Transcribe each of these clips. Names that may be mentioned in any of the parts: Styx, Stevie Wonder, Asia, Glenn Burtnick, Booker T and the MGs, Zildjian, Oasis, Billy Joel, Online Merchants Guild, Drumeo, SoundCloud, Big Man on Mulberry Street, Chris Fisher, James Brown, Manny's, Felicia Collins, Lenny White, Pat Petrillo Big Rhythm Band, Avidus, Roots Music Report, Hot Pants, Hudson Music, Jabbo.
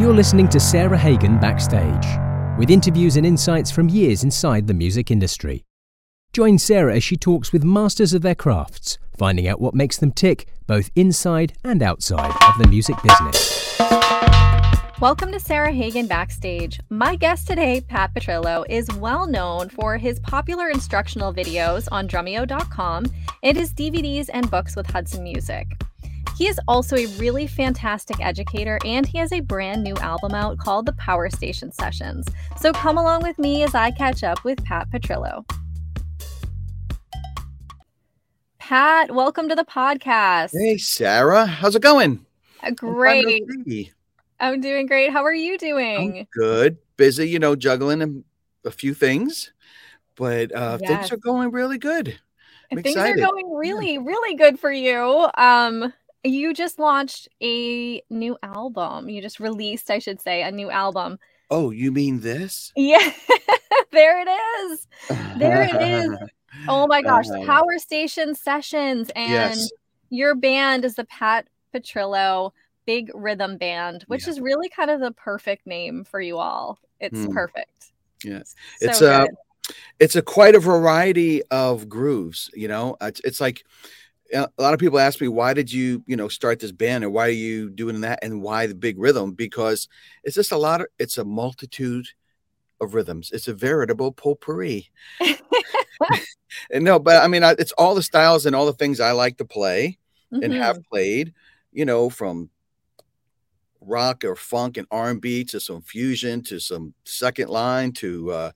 You're listening to Sarah Hagen Backstage, with interviews and insights from years inside the music industry. Join Sarah as she talks with masters of their crafts, finding out what makes them tick, both inside and outside of the music business. Welcome to Sarah Hagen Backstage. My guest today, Pat Petrillo, is well known for his popular instructional videos on Drumeo.com and his DVDs and books with Hudson Music. He is also a really fantastic educator, and he has a brand new album out called The Power Station Sessions. So come along with me as I catch up with Pat Petrillo. Pat, welcome to the podcast. Hey, Sarah. How's it going? Great. I'm doing great. How are you doing? I'm good. Busy, juggling a few things, but Things are going really good. Things are going really, really good for you. You just launched a new album. You just released, I should say, a new album. Oh, you mean this? Yeah. There it is. There it is. Oh my gosh. The Power Station Sessions. And Your band is the Pat Petrillo Big Rhythm Band, which is really kind of the perfect name for you all. It's perfect. Yeah. It's so it's quite a variety of grooves, It's like a lot of people ask me, why did you, start this band, and why are you doing that, and why the big rhythm? Because it's just it's a multitude of rhythms. It's a veritable potpourri. And no, but I mean, it's all the styles and all the things I like to play and have played, from rock or funk and R&B to some fusion, to some second line, to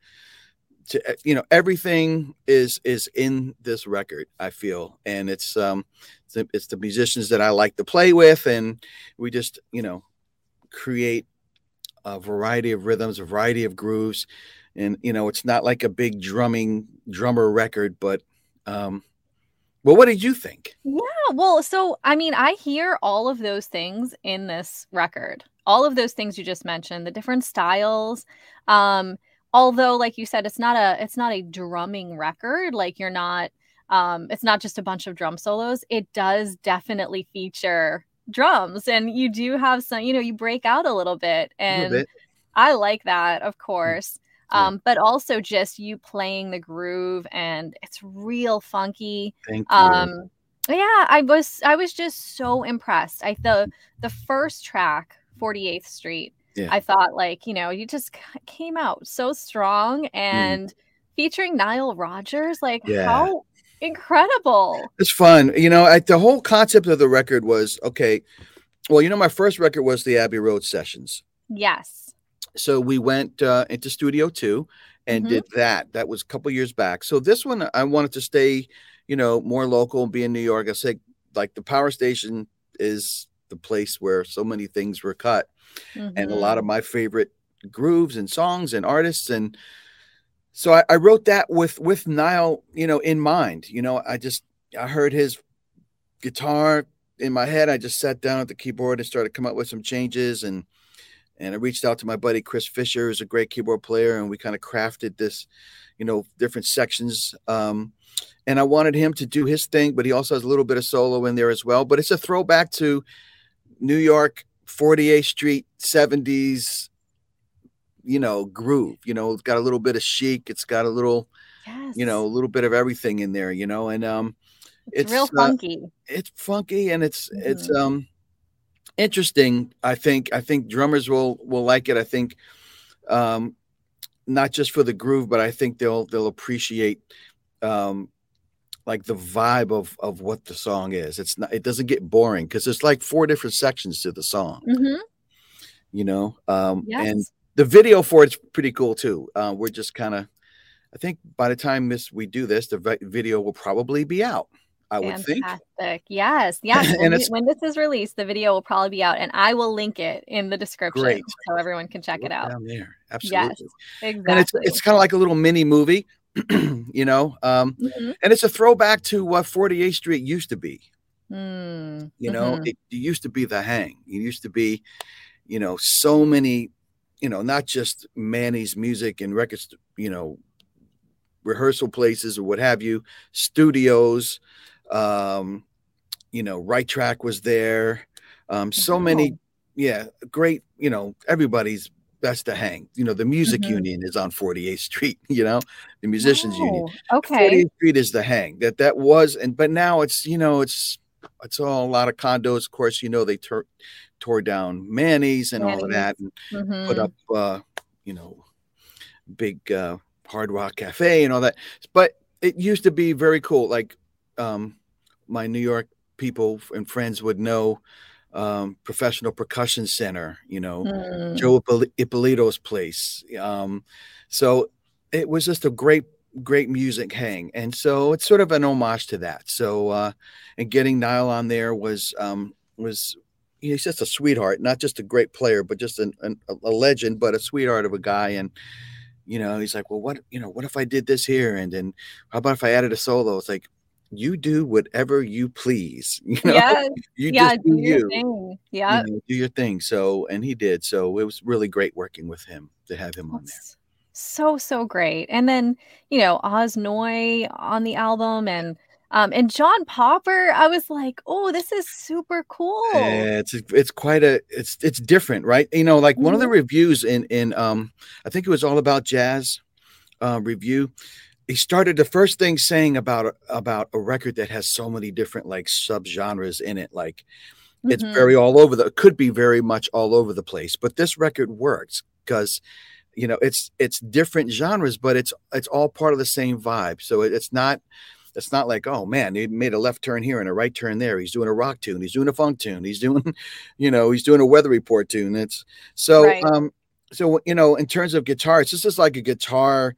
everything is in this record, I feel, and it's the musicians that I like to play with, and we just create a variety of rhythms, a variety of grooves, and it's not like a big drummer record, but well, what did you think? Yeah, well, so I mean, I hear all of those things in this record, all of those things you just mentioned, the different styles. Although, like you said, it's not a drumming record. Like you're not, it's not just a bunch of drum solos. It does definitely feature drums, and you do have some, you break out a little bit, and I like that, of course. Yeah. But also just you playing the groove, and it's real funky. Thank you. Yeah, I was just so impressed. The first track, 48th Street. Yeah. I thought, you just came out so strong, and featuring Nile Rodgers, how incredible. It's fun. The whole concept of the record was, okay, well, my first record was the Abbey Road Sessions. Yes. So we went into Studio 2 and did that. That was a couple years back. So this one, I wanted to stay, more local and be in New York. I said, the Power Station is the place where so many things were cut. And a lot of my favorite grooves and songs and artists. And so I wrote that with Nile, in mind. I heard his guitar in my head. I just sat down at the keyboard and started to come up with some changes. And I reached out to my buddy, Chris Fisher, who's a great keyboard player. And we kind of crafted this, different sections. And I wanted him to do his thing, but he also has a little bit of solo in there as well. But it's a throwback to New York, 48th Street, 70s, groove, it's got a little bit of chic. It's got a little, a little bit of everything in there, and it's real funky. It's funky, and it's interesting. I think drummers will like it. I think not just for the groove, but I think they'll appreciate the vibe of what the song is. It doesn't get boring, because it's like four different sections to the song, and the video for it's pretty cool too. We're just kind of, I think by the time we do this, the video will probably be out. I would think. Fantastic. Yes. Yes. When this is released, the video will probably be out, and I will link it in the description so everyone can check it out. Down there. Absolutely. Yes, exactly. And it's kind of like a little mini movie. And it's a throwback to what 48th Street used to be. It used to be the hang. It used to be, so many, not just Manny's music and records, rehearsal places or what have you, studios, Right Track was there. So many yeah, great, you know, everybody's best to hang. You know, the music union is on 48th Street, you know, the musicians union. Okay. 48th Street is the hang. That was, and but now it's, you know, it's all a lot of condos. Of course, you know, they tore down Manny's and all of that, and put up, you know, big Hard Rock Cafe and all that. But it used to be very cool. Like my New York people and friends would know Professional Percussion Center, you know, Joe Ippolito's place. So it was just a great music hang. And so it's sort of an homage to that. So, and getting Nile on there was, he's just a sweetheart, not just a great player, but just a legend, but a sweetheart of a guy. And, you know, he's like, well, what if I did this here? And then how about if I added a solo? It's like, you do whatever you please, you know, just do your thing. Yeah. You know, do your thing. So, and he did. So it was really great working with him, to have him on there. So great. And then, you know, Oz Noy on the album and John Popper, I was like, oh, this is super cool. Yeah, it's different, right? You know, like one of the reviews in I think it was All About Jazz review. He started the first thing saying about a record that has so many different like subgenres in it. Like it's very all over it could be very much all over the place, but this record works because, you know, it's different genres, but it's all part of the same vibe. So it's not like, oh man, he made a left turn here and a right turn there. He's doing a rock tune. He's doing a funk tune. He's doing, you know, he's doing a weather report tune. It's so, right. So, you know, in terms of guitar, it's just like a guitar,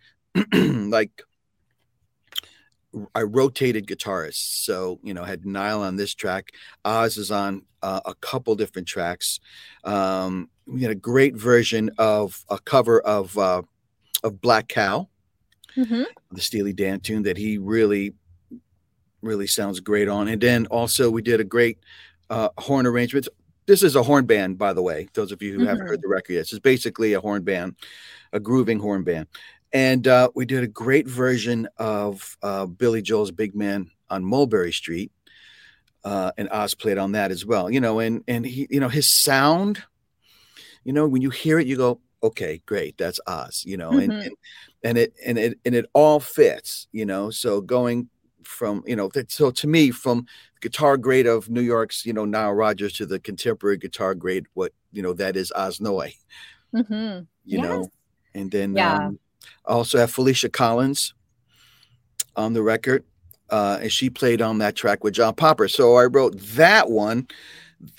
like, I rotated guitarists. So, you know, I had Nile on this track. Oz is on a couple different tracks. We had a great version of a cover of Black Cow, the Steely Dan tune that he really, really sounds great on. And then also we did a great horn arrangement. This is a horn band, by the way, those of you who haven't heard the record yet. This is basically a horn band, a grooving horn band. And we did a great version of Billy Joel's Big Man on Mulberry Street. And Oz played on that as well, you know, and he, you know, his sound, you know, when you hear it, you go, okay, great. That's Oz, you know, and it all fits, you know, so going from, you know, so to me, from the guitar grade of New York's, you know, Nile Rodgers to the contemporary guitar grade, what, you know, that is Oz Noy, you know, and then, I also have Felicia Collins on the record, and she played on that track with John Popper. So I wrote that one.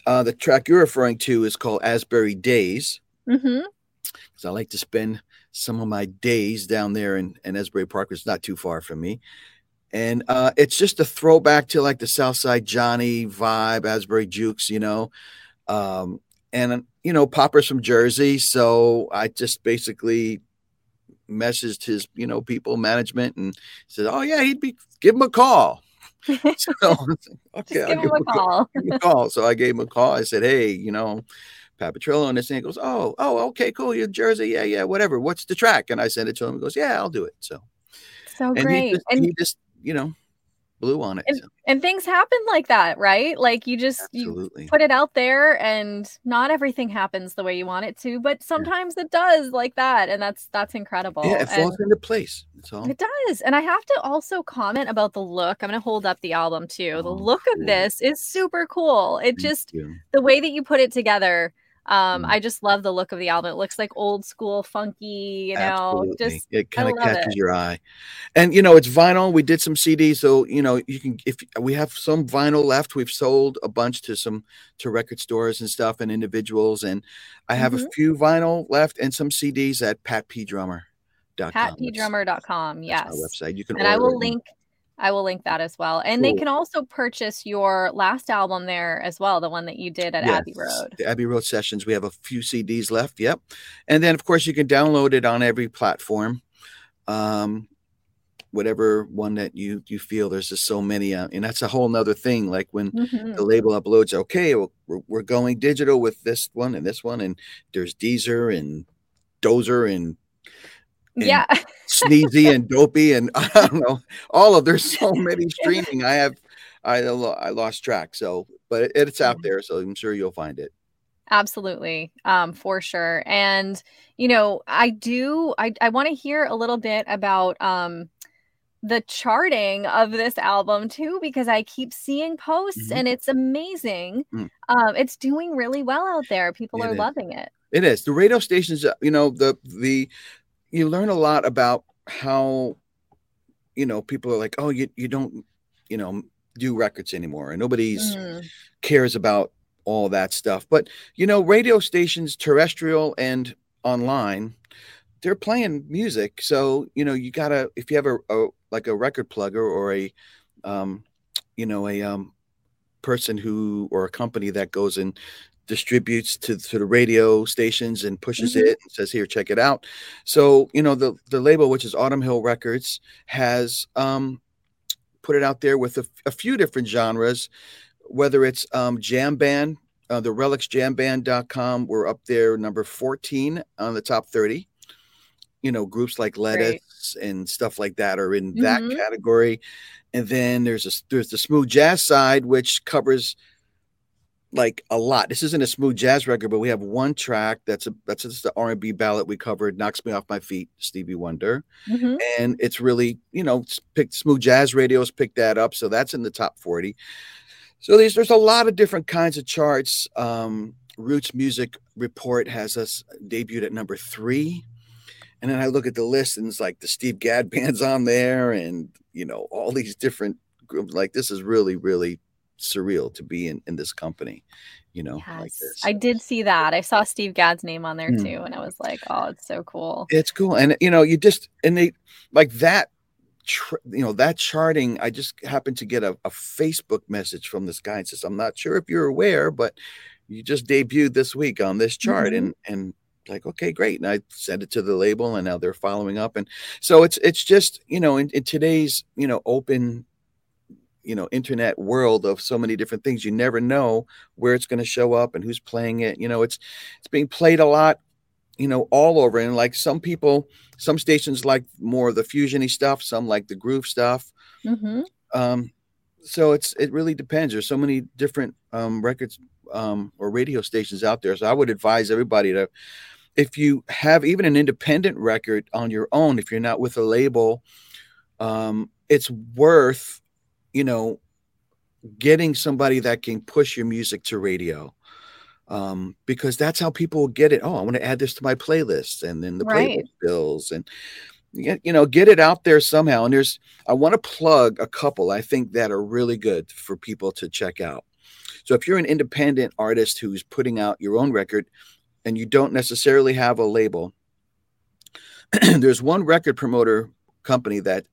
The track you're referring to is called Asbury Days, because I like to spend some of my days down there in Asbury Park, which is not too far from me. And it's just a throwback to like the Southside Johnny vibe, Asbury Jukes, you know. And, you know, Popper's from Jersey, so I just basically messaged his, you know, people management and said, oh yeah, give him a call. So okay, I'll give him a call. So I gave him a call. I said, hey, you know, Pat Petrillo, and this thing goes, oh, okay, cool. You're in Jersey. Yeah, whatever. What's the track? And I sent it to him. He goes, yeah, I'll do it. So great. He just, you know, blew on it. And things happen like that, right? Like you just you put it out there and not everything happens the way you want it to, but sometimes it does like that. And that's incredible. Yeah, it falls into place. That's all. It does. And I have to also comment about the look. I'm going to hold up the album too. The look of this is super cool. The way that you put it together. I just love the look of the album. It looks like old school, funky, you know, just it kind of catches your eye. And, you know, it's vinyl. We did some CDs. So, you know, you can, if we have some vinyl left, we've sold a bunch to record stores and stuff and individuals. And I have a few vinyl left and some CDs at patpdrummer.com. Patpdrummer.com. Yes. That's my website. You can order. And I will link that as well. And They can also purchase your last album there as well, the one that you did at Abbey Road. The Abbey Road Sessions. We have a few CDs left. Yep. And then, of course, you can download it on every platform, whatever one that you feel. There's just so many. And that's a whole nother thing. Like when the label uploads, okay, we're going digital with this one. And there's Deezer and Dozer and Sneezy and Dopey and I don't know, all of there's so many streaming. I lost track. So, but it's out there. So I'm sure you'll find it. Absolutely. For sure. And, you know, I want to hear a little bit about, the charting of this album too, because I keep seeing posts and it's amazing. It's doing really well out there. People are loving it. It is. The radio stations, you know, you learn a lot about how, you know, people are like, oh, you don't, you know, do records anymore, and nobody's cares about all that stuff. But, you know, radio stations, terrestrial and online, they're playing music. So, you know, you gotta, if you have a record plugger or a person or a company that goes and distributes to the radio stations and pushes it and says, here, check it out. So, you know, the label, which is Autumn Hill Records, has put it out there with a few different genres, whether it's jam band, the relicsjamband.com. We're up there number 14 on the top 30. You know, groups like Lettuce and stuff like that are in that category. And then there's the smooth jazz side, which covers like a lot. This isn't a smooth jazz record, but we have one track that's just the R&B ballad we covered, Knocks Me Off My Feet, Stevie Wonder. And it's really, you know, picked smooth jazz radios, picked that up. So that's in the top 40. So there's a lot of different kinds of charts. Roots Music Report has us debuted at number 3. And then I look at the list and it's like the Steve Gadd band's on there and, you know, all these different groups. Like, this is really, really surreal to be in this company, you know. Yes, like this. I did see that. I saw Steve Gadd's name on there too. And I was like, oh, it's so cool. It's cool. And, you know, you just, and they like that, you know, that charting, I just happened to get a Facebook message from this guy and says, I'm not sure if you're aware, but you just debuted this week on this chart. And like, okay, great. And I sent it to the label and now they're following up. And so it's just, you know, in today's, you know, open, you know, internet world of so many different things, you never know where it's going to show up and who's playing it. You know, it's being played a lot, you know, all over. And like some stations like more of the fusion-y stuff, some like the groove stuff. So it really depends. There's so many different records or radio stations out there. So I would advise everybody to, if you have even an independent record on your own, if you're not with a label, it's worth, you know, getting somebody that can push your music to radio, because that's how people will get it. Oh, I want to add this to my playlist, and then the playlist fills, and, you know, get it out there somehow. And I want to plug a couple, I think, that are really good for people to check out. So if you're an independent artist who's putting out your own record, and you don't necessarily have a label, there's one record promoter company that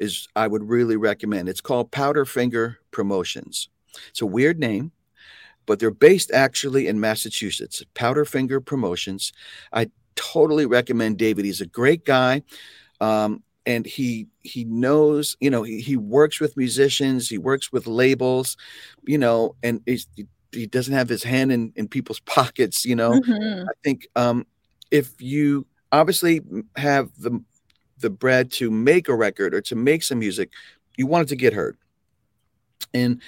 is, I would really recommend. It's called Powderfinger Promotions. It's a weird name, but they're based actually in Massachusetts. Powderfinger Promotions. I totally recommend David. He's a great guy. And he knows, you know, he works with musicians, he works with labels, you know, and he doesn't have his hand in people's pockets, you know. I think if you obviously have the bread to make a record or to make some music, you want it to get heard. And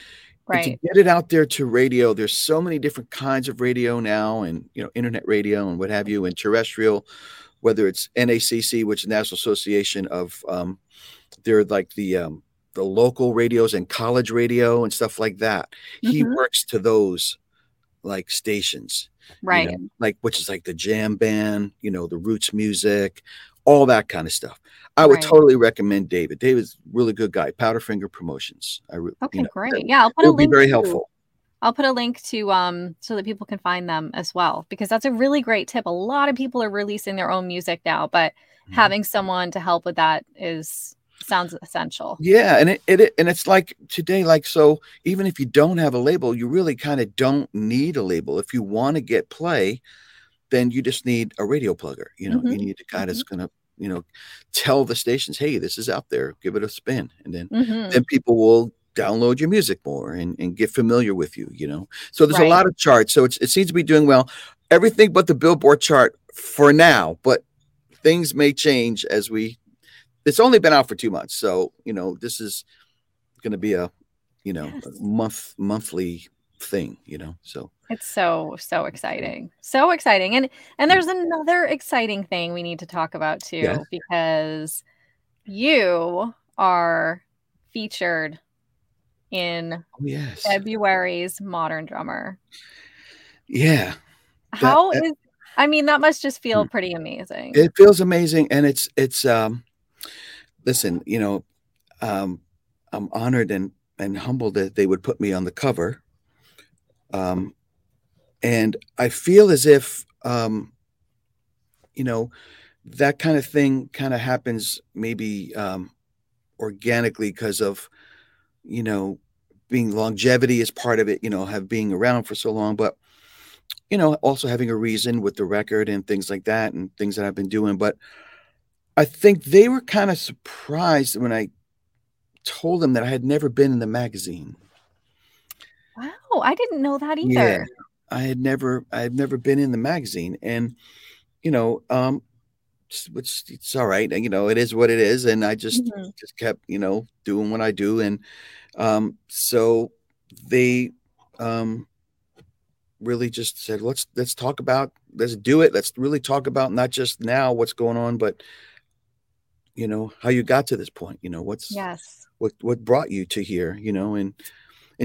to get it out there to radio, there's so many different kinds of radio now, and, you know, internet radio and what have you, and terrestrial, whether it's NACC, which is National Association of, they're like the local radios and college radio and stuff like that. He works to those like stations, you know, like, which is like the jam band, you know, the roots music, all that kind of stuff. I would totally recommend David. David's a really good guy. Powderfinger Promotions. Great. Yeah. I'll put a link. Be very helpful. I'll put a link to so that people can find them as well, because that's a really great tip. A lot of people are releasing their own music now, but having someone to help with that sounds essential. Yeah. And it's like today, like, so even if you don't have a label, you really kind of don't need a label. If you want to get play, then you just need a radio plugger. You know, you need a guy that's going to, you know, tell the stations, hey, this is out there, give it a spin. And then, people will download your music more and get familiar with you, you know? So there's a lot of charts. So it seems to be doing well, everything but the Billboard chart for now, but things may change as it's only been out for 2 months. So, you know, this is going to be a monthly thing, you know? So it's so exciting. So exciting. And there's another exciting thing we need to talk about too, yeah, because you are featured in February's Modern Drummer. Yeah. That must just feel pretty amazing. It feels amazing. And it's listen, you know, I'm honored and humbled that they would put me on the cover. And I feel as if, you know, that kind of thing kind of happens maybe organically because of, you know, being longevity is part of it, you know, being around for so long, but, you know, also having a reason with the record and things like that and things that I've been doing. But I think they were kind of surprised when I told them that I had never been in the magazine. Wow, I didn't know that either. Yeah, I had never been in the magazine, and you know, it's all right. You know, it is what it is, and I just kept, you know, doing what I do, and so they really just said, let's talk about, let's do it, let's really talk about not just now what's going on, but you know, how you got to this point, you know, what brought you to here, you know, and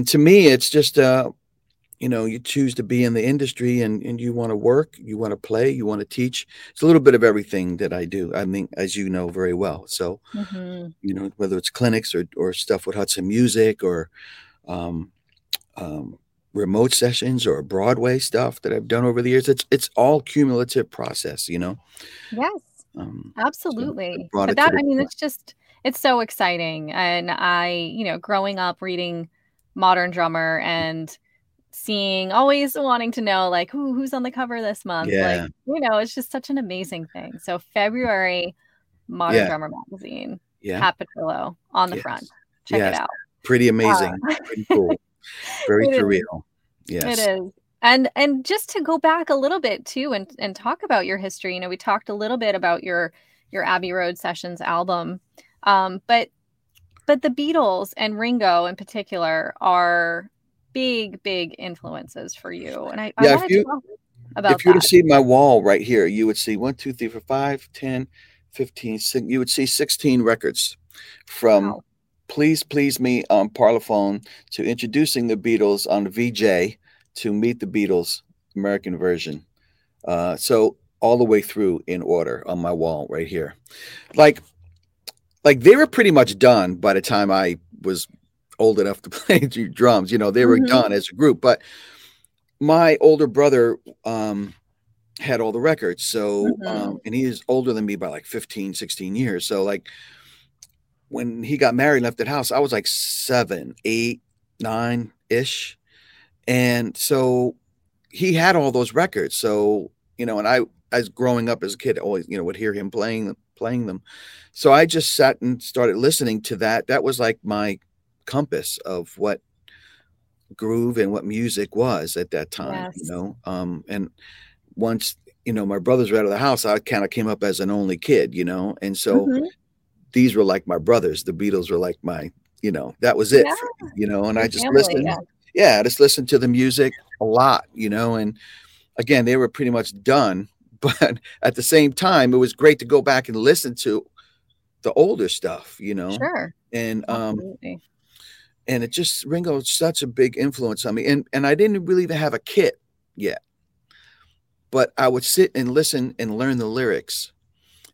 to me, it's just, you know, you choose to be in the industry and you want to work, you want to play, you want to teach. It's a little bit of everything that I do. I mean, as you know, very well. So, you know, whether it's clinics or stuff with Hudson Music or, remote sessions or Broadway stuff that I've done over the years, it's all cumulative process, you know? Yes. Absolutely. So but that, I mean, it's just, it's so exciting. And I, you know, growing up reading Modern Drummer and seeing, always wanting to know like who's on the cover this month. Yeah. Like, you know, it's just such an amazing thing. So February Modern Drummer magazine, Pat Petrillo on the front. Check it out. Pretty amazing. Pretty cool. Very surreal. Is. Yes. It is. And just to go back a little bit too and talk about your history, you know, we talked a little bit about your Abbey Road Sessions album, but the Beatles and Ringo in particular are big influences for you. And I wanted to talk about that. If you were to see my wall right here, you would see 1, 2, 3, 4, 5, 10, 15, 16, you would see 16 records from Please Please Me on Parlophone to Introducing the Beatles on VJ. To Meet the Beatles, American version. So all the way through in order on my wall right here. Like they were pretty much done by the time I was old enough to play drums. You know, they were done as a group. But my older brother had all the records. So, and he is older than me by like 15, 16 years. So like when he got married and left that house, I was like 7, 8, 9-ish. And so he had all those records. So, you know, and I, as growing up as a kid, always, you know, would hear him playing them. So I just sat and started listening to that. That was like my compass of what groove and what music was at that time, you know? And once, you know, my brothers were out of the house, I kind of came up as an only kid, you know? And so these were like my brothers. The Beatles were like my, you know, that was it, for, you know, and my I just family, listened. Yeah. Yeah, I just listened to the music a lot, you know, and again, they were pretty much done. But at the same time, it was great to go back and listen to the older stuff, you know. Sure. And and it just, Ringo's such a big influence on me. And I didn't really even have a kit yet. But I would sit and listen and learn the lyrics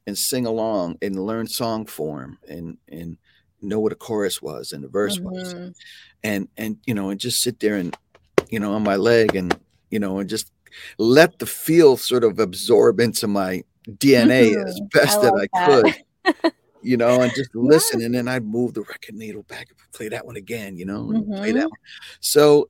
and sing along and learn song form and know what a chorus was and the verse was and you know and just sit there and you know on my leg and you know and just let the feel sort of absorb into my DNA as best I could you know and just listen and then I'd move the record needle back and play that one again you know and play that one. So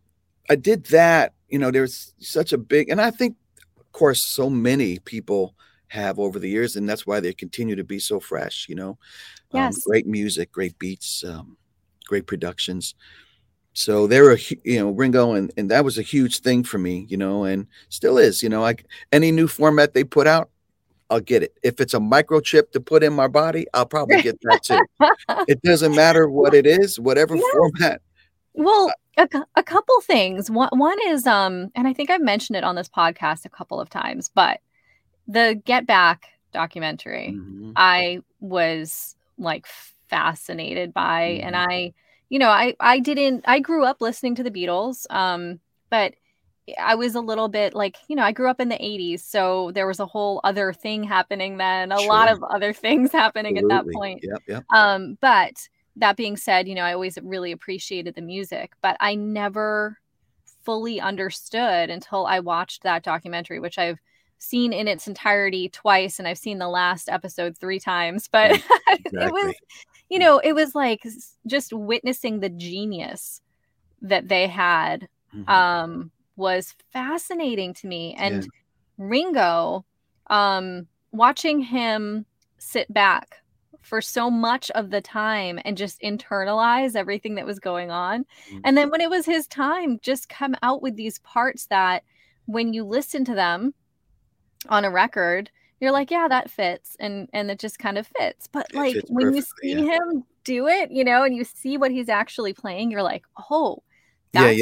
I did that, you know. There's such a big, and I think of course so many people have over the years, and that's why they continue to be so fresh, you know. Great music, great beats, great productions. So they were, you know, Ringo, and that was a huge thing for me, you know, and still is, you know. Like any new format they put out, I'll get it. If it's a microchip to put in my body, I'll probably get that too. It doesn't matter what it is, whatever format. Well, A couple things. One is, and I think I've mentioned it on this podcast a couple of times, but the Get Back documentary, mm-hmm. I was like fascinated by, mm-hmm. and I grew up listening to the Beatles, but I was a little bit like, I grew up in the 80s, so there was a whole other thing happening then, a lot of other things happening at that point. Yep. But that being said, I always really appreciated the music, but I never fully understood until I watched that documentary, which I've seen in its entirety twice, and I've seen the last episode 3 times, but exactly. It was, it was like just witnessing the genius that they had, mm-hmm. Was fascinating to me. And Ringo, watching him sit back for so much of the time and just internalize everything that was going on. Mm-hmm. And then when it was his time, just come out with these parts that when you listen to them on a record, you're like, yeah, that fits. And it just kind of fits. But like when you see him do it, and you see what he's actually playing, you're like, oh, that's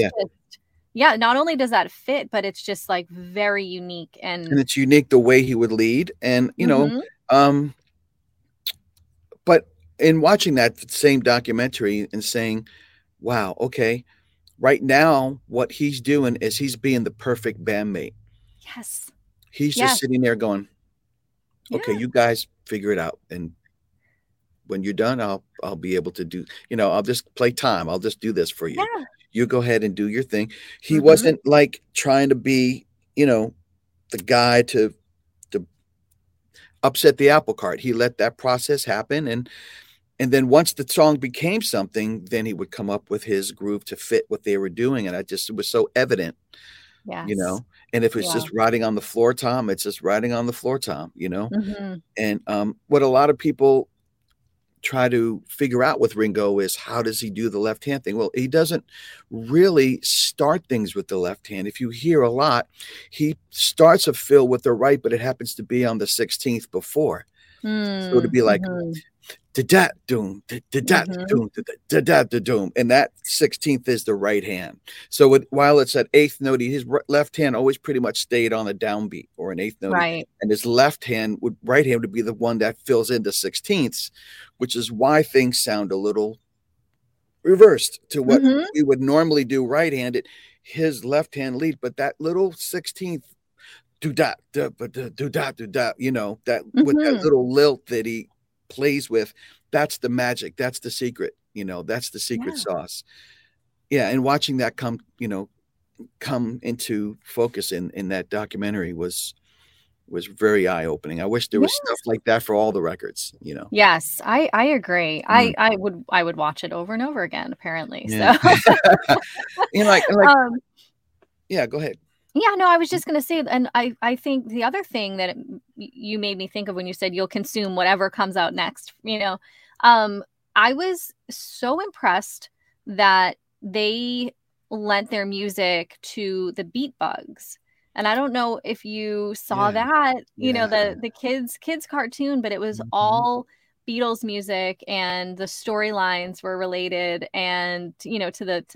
Yeah, not only does that fit, but it's just like very unique. And it's unique the way he would lead. And, mm-hmm. But in watching that same documentary and saying, wow, okay, right now what he's doing is he's being the perfect bandmate. Yes. He's just sitting there going, okay, you guys figure it out. And when you're done, I'll be able to do, I'll just play time. I'll just do this for you. Yeah. You go ahead and do your thing. He mm-hmm. wasn't like trying to be, the guy to upset the apple cart. He let that process happen. And then once the song became something, then he would come up with his groove to fit what they were doing. And it was so evident, and if it's just riding on the floor, Tom, it's just riding on the floor, Tom, mm-hmm. And what a lot of people try to figure out with Ringo is how does he do the left hand thing? Well, he doesn't really start things with the left hand. If you hear a lot, he starts a fill with the right, but it happens to be on the 16th before. So it'd be like da doom, da doom, da doom, and that 16th is the right hand. So while it's at eighth note, his left hand always pretty much stayed on a downbeat or an eighth note, right. And his right hand would be the one that fills in the 16ths, which is why things sound a little reversed to what we would normally do right-handed. His left hand lead, but that little 16th. Do that. That with that little lilt that he plays with, that's the magic. That's the secret. That's the secret sauce. Yeah, and watching that come into focus in that documentary was very eye opening. I wish there was stuff like that for all the records. Yes, I agree. I would watch it over and over again. Apparently, so go ahead. Yeah, no, I was just going to say, and I think the other thing that you made me think of when you said you'll consume whatever comes out next, I was so impressed that they lent their music to the Beat Bugs. And I don't know if you saw that, the kids cartoon, but it was all Beatles music and the storylines were related and, to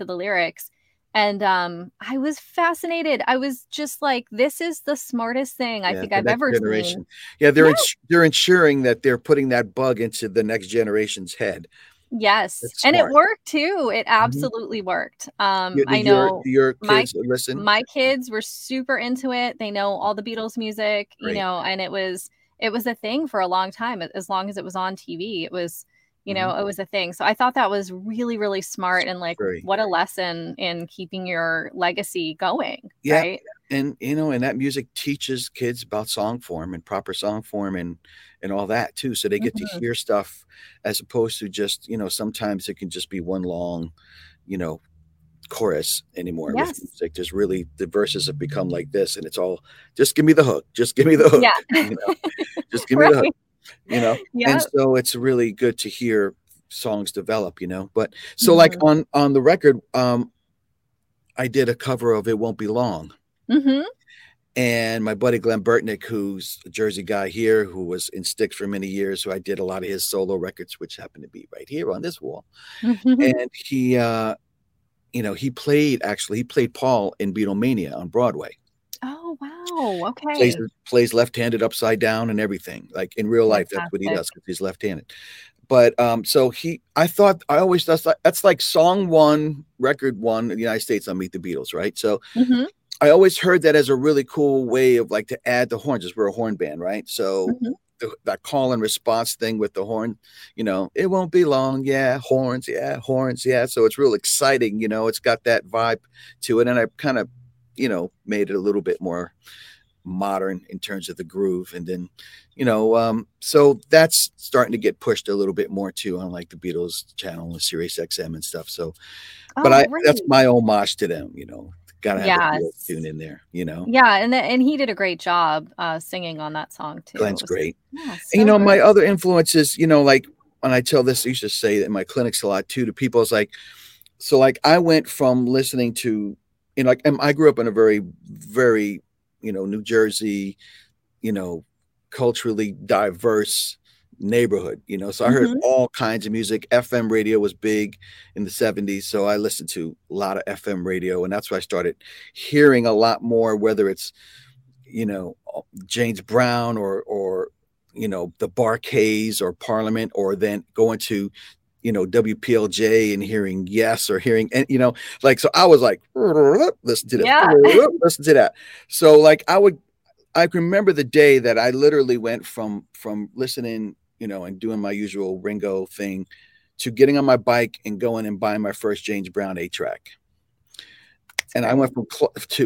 the lyrics. And I was fascinated. I was just like, this is the smartest thing I think I've ever seen. Yeah, they're ensuring that they're putting that bug into the next generation's head. Yes. And it worked too. It absolutely worked. I know your kids listen. My kids were super into it. They know all the Beatles music, and it was a thing for a long time. As long as it was on TV, it was it was a thing. So I thought that was really, really smart. And like, what a lesson in keeping your legacy going. Yeah. Right? And, and that music teaches kids about song form and proper song form and all that too. So they get to hear stuff as opposed to just, sometimes it can just be one long, chorus anymore. Yes. With music. There's really, the verses have become like this and it's all, just give me the hook. Just give me the hook. Yeah. Just give me the hook. And so it's really good to hear songs develop, but so like on the record, I did a cover of It Won't Be Long. And my buddy, Glenn Burtnick, who's a Jersey guy here, who was in Styx for many years, who I did a lot of his solo records, which happened to be right here on this wall. And he, you know, he played Paul in Beatlemania on Broadway. Oh, wow. Okay. Plays left-handed upside down and everything. Like in real life, that's what he does because he's left-handed. But I thought that's like song one, record one in the United States on Meet the Beatles, right? So mm-hmm. I always heard that as a really cool way of like to add the horns, as we're a horn band, right? So mm-hmm. that call and response thing with the horn, you know, it won't be long. Yeah. Horns. Yeah. Horns. Yeah. So it's real exciting. You know, it's got that vibe to it. And I kind of, you know, made it a little bit more modern in terms of the groove. And then, you know, so that's starting to get pushed a little bit more too on like the Beatles channel and Sirius XM and stuff. So, that's my homage to them, you know, gotta have a real tune in there, you know? Yeah. And he did a great job singing on that song too. Glenn's great. Yeah, so and, you know, my other influences, you know, like when I tell this, I used to say that in my clinics a lot too, to people, it's like, so like I went from listening to, you know, like, I grew up in a very, very, you know, New Jersey, you know, culturally diverse neighborhood, you know, so I heard mm-hmm. all kinds of music. FM radio was big in the 70s. So I listened to a lot of FM radio, and that's where I started hearing a lot more, whether it's, you know, James Brown or, you know, the Barkays or Parliament, or then going to, you know, WPLJ and hearing Yes, or hearing, and you know, like, so I was like, listen to this, listen to that. So like, I remember the day that I literally went from listening, you know, and doing my usual Ringo thing to getting on my bike and going and buying my first James Brown 8-track. And I went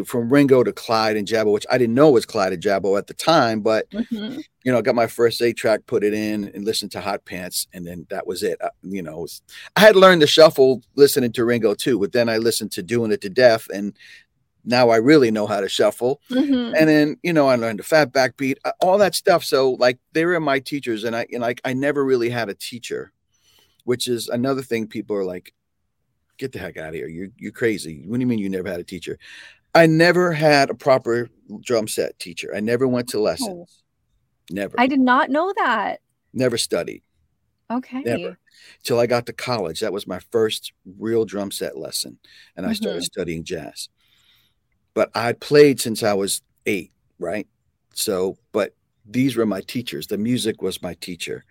from Ringo to Clyde and Jabbo, which I didn't know was Clyde and Jabbo at the time, but mm-hmm. you know, I got my first 8-track, put it in, and listened to Hot Pants, and then that was it. I had learned to shuffle listening to Ringo too, but then I listened to Doing It to Death, and now I really know how to shuffle. Mm-hmm. And then, you know, I learned the fat backbeat, all that stuff. So like they were my teachers, and I never really had a teacher, which is another thing people are like, get the heck out of here. You're crazy. What do you mean you never had a teacher? I never had a proper drum set teacher. I never went to lessons. Never. I did not know that. Never studied. Okay. Never. Till I got to college. That was my first real drum set lesson. And mm-hmm. I started studying jazz. But I played since I was 8, right? So, but these were my teachers. The music was my teacher.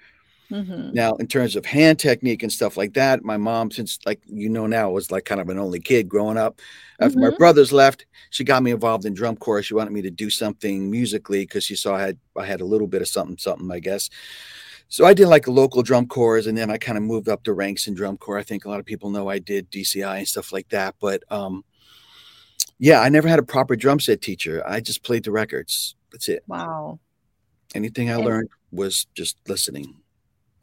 Mm-hmm. Now, in terms of hand technique and stuff like that, my mom, since like, you know, now was like kind of an only kid growing up. After mm-hmm. my brothers left, she got me involved in drum corps. She wanted me to do something musically because she saw I had a little bit of something, I guess. So I did like local drum corps, and then I kind of moved up the ranks in drum corps. I think a lot of people know I did DCI and stuff like that, but, yeah, I never had a proper drum set teacher. I just played the records. That's it. Wow. Anything I learned was just listening.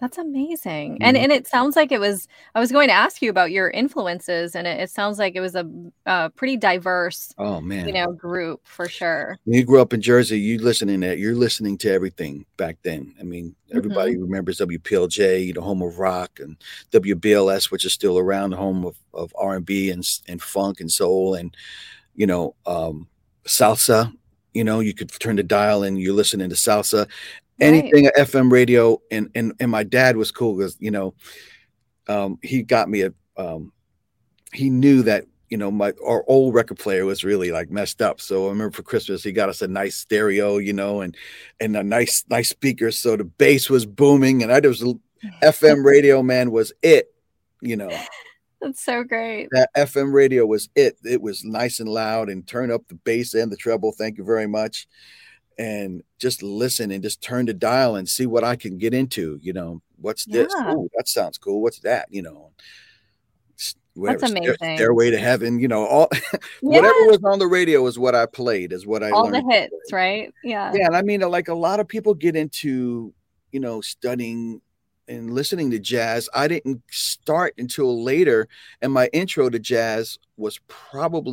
That's amazing. Mm-hmm. And it sounds like it was, I was going to ask you about your influences, and it sounds like it was a pretty diverse, you know, group for sure. When you grew up in Jersey, you're listening to everything back then. I mean, everybody mm-hmm. remembers WPLJ, the home of rock, and WBLS, which is still around, the home of R&B and funk and soul and, you know, salsa, you know, you could turn the dial and you're listening to salsa, anything, right. FM radio. And my dad was cool because, you know, he got me he knew that, you know, our old record player was really like messed up. So I remember for Christmas, he got us a nice stereo, you know, and a nice speaker. So the bass was booming, and FM radio, man, was it, you know. That's so great. That FM radio was it. It was nice and loud, and turn up the bass and the treble. Thank you very much. And just listen and just turn the dial and see what I can get into. You know, what's this? Ooh, that sounds cool. What's that? You know, whatever. That's amazing. Stairway to Heaven. You know, all whatever was on the radio is what I played. Is what I all learned the hits, right? Yeah. Yeah, and I mean, like a lot of people get into, you know, studying and listening to jazz. I didn't start until later. And my intro to jazz was it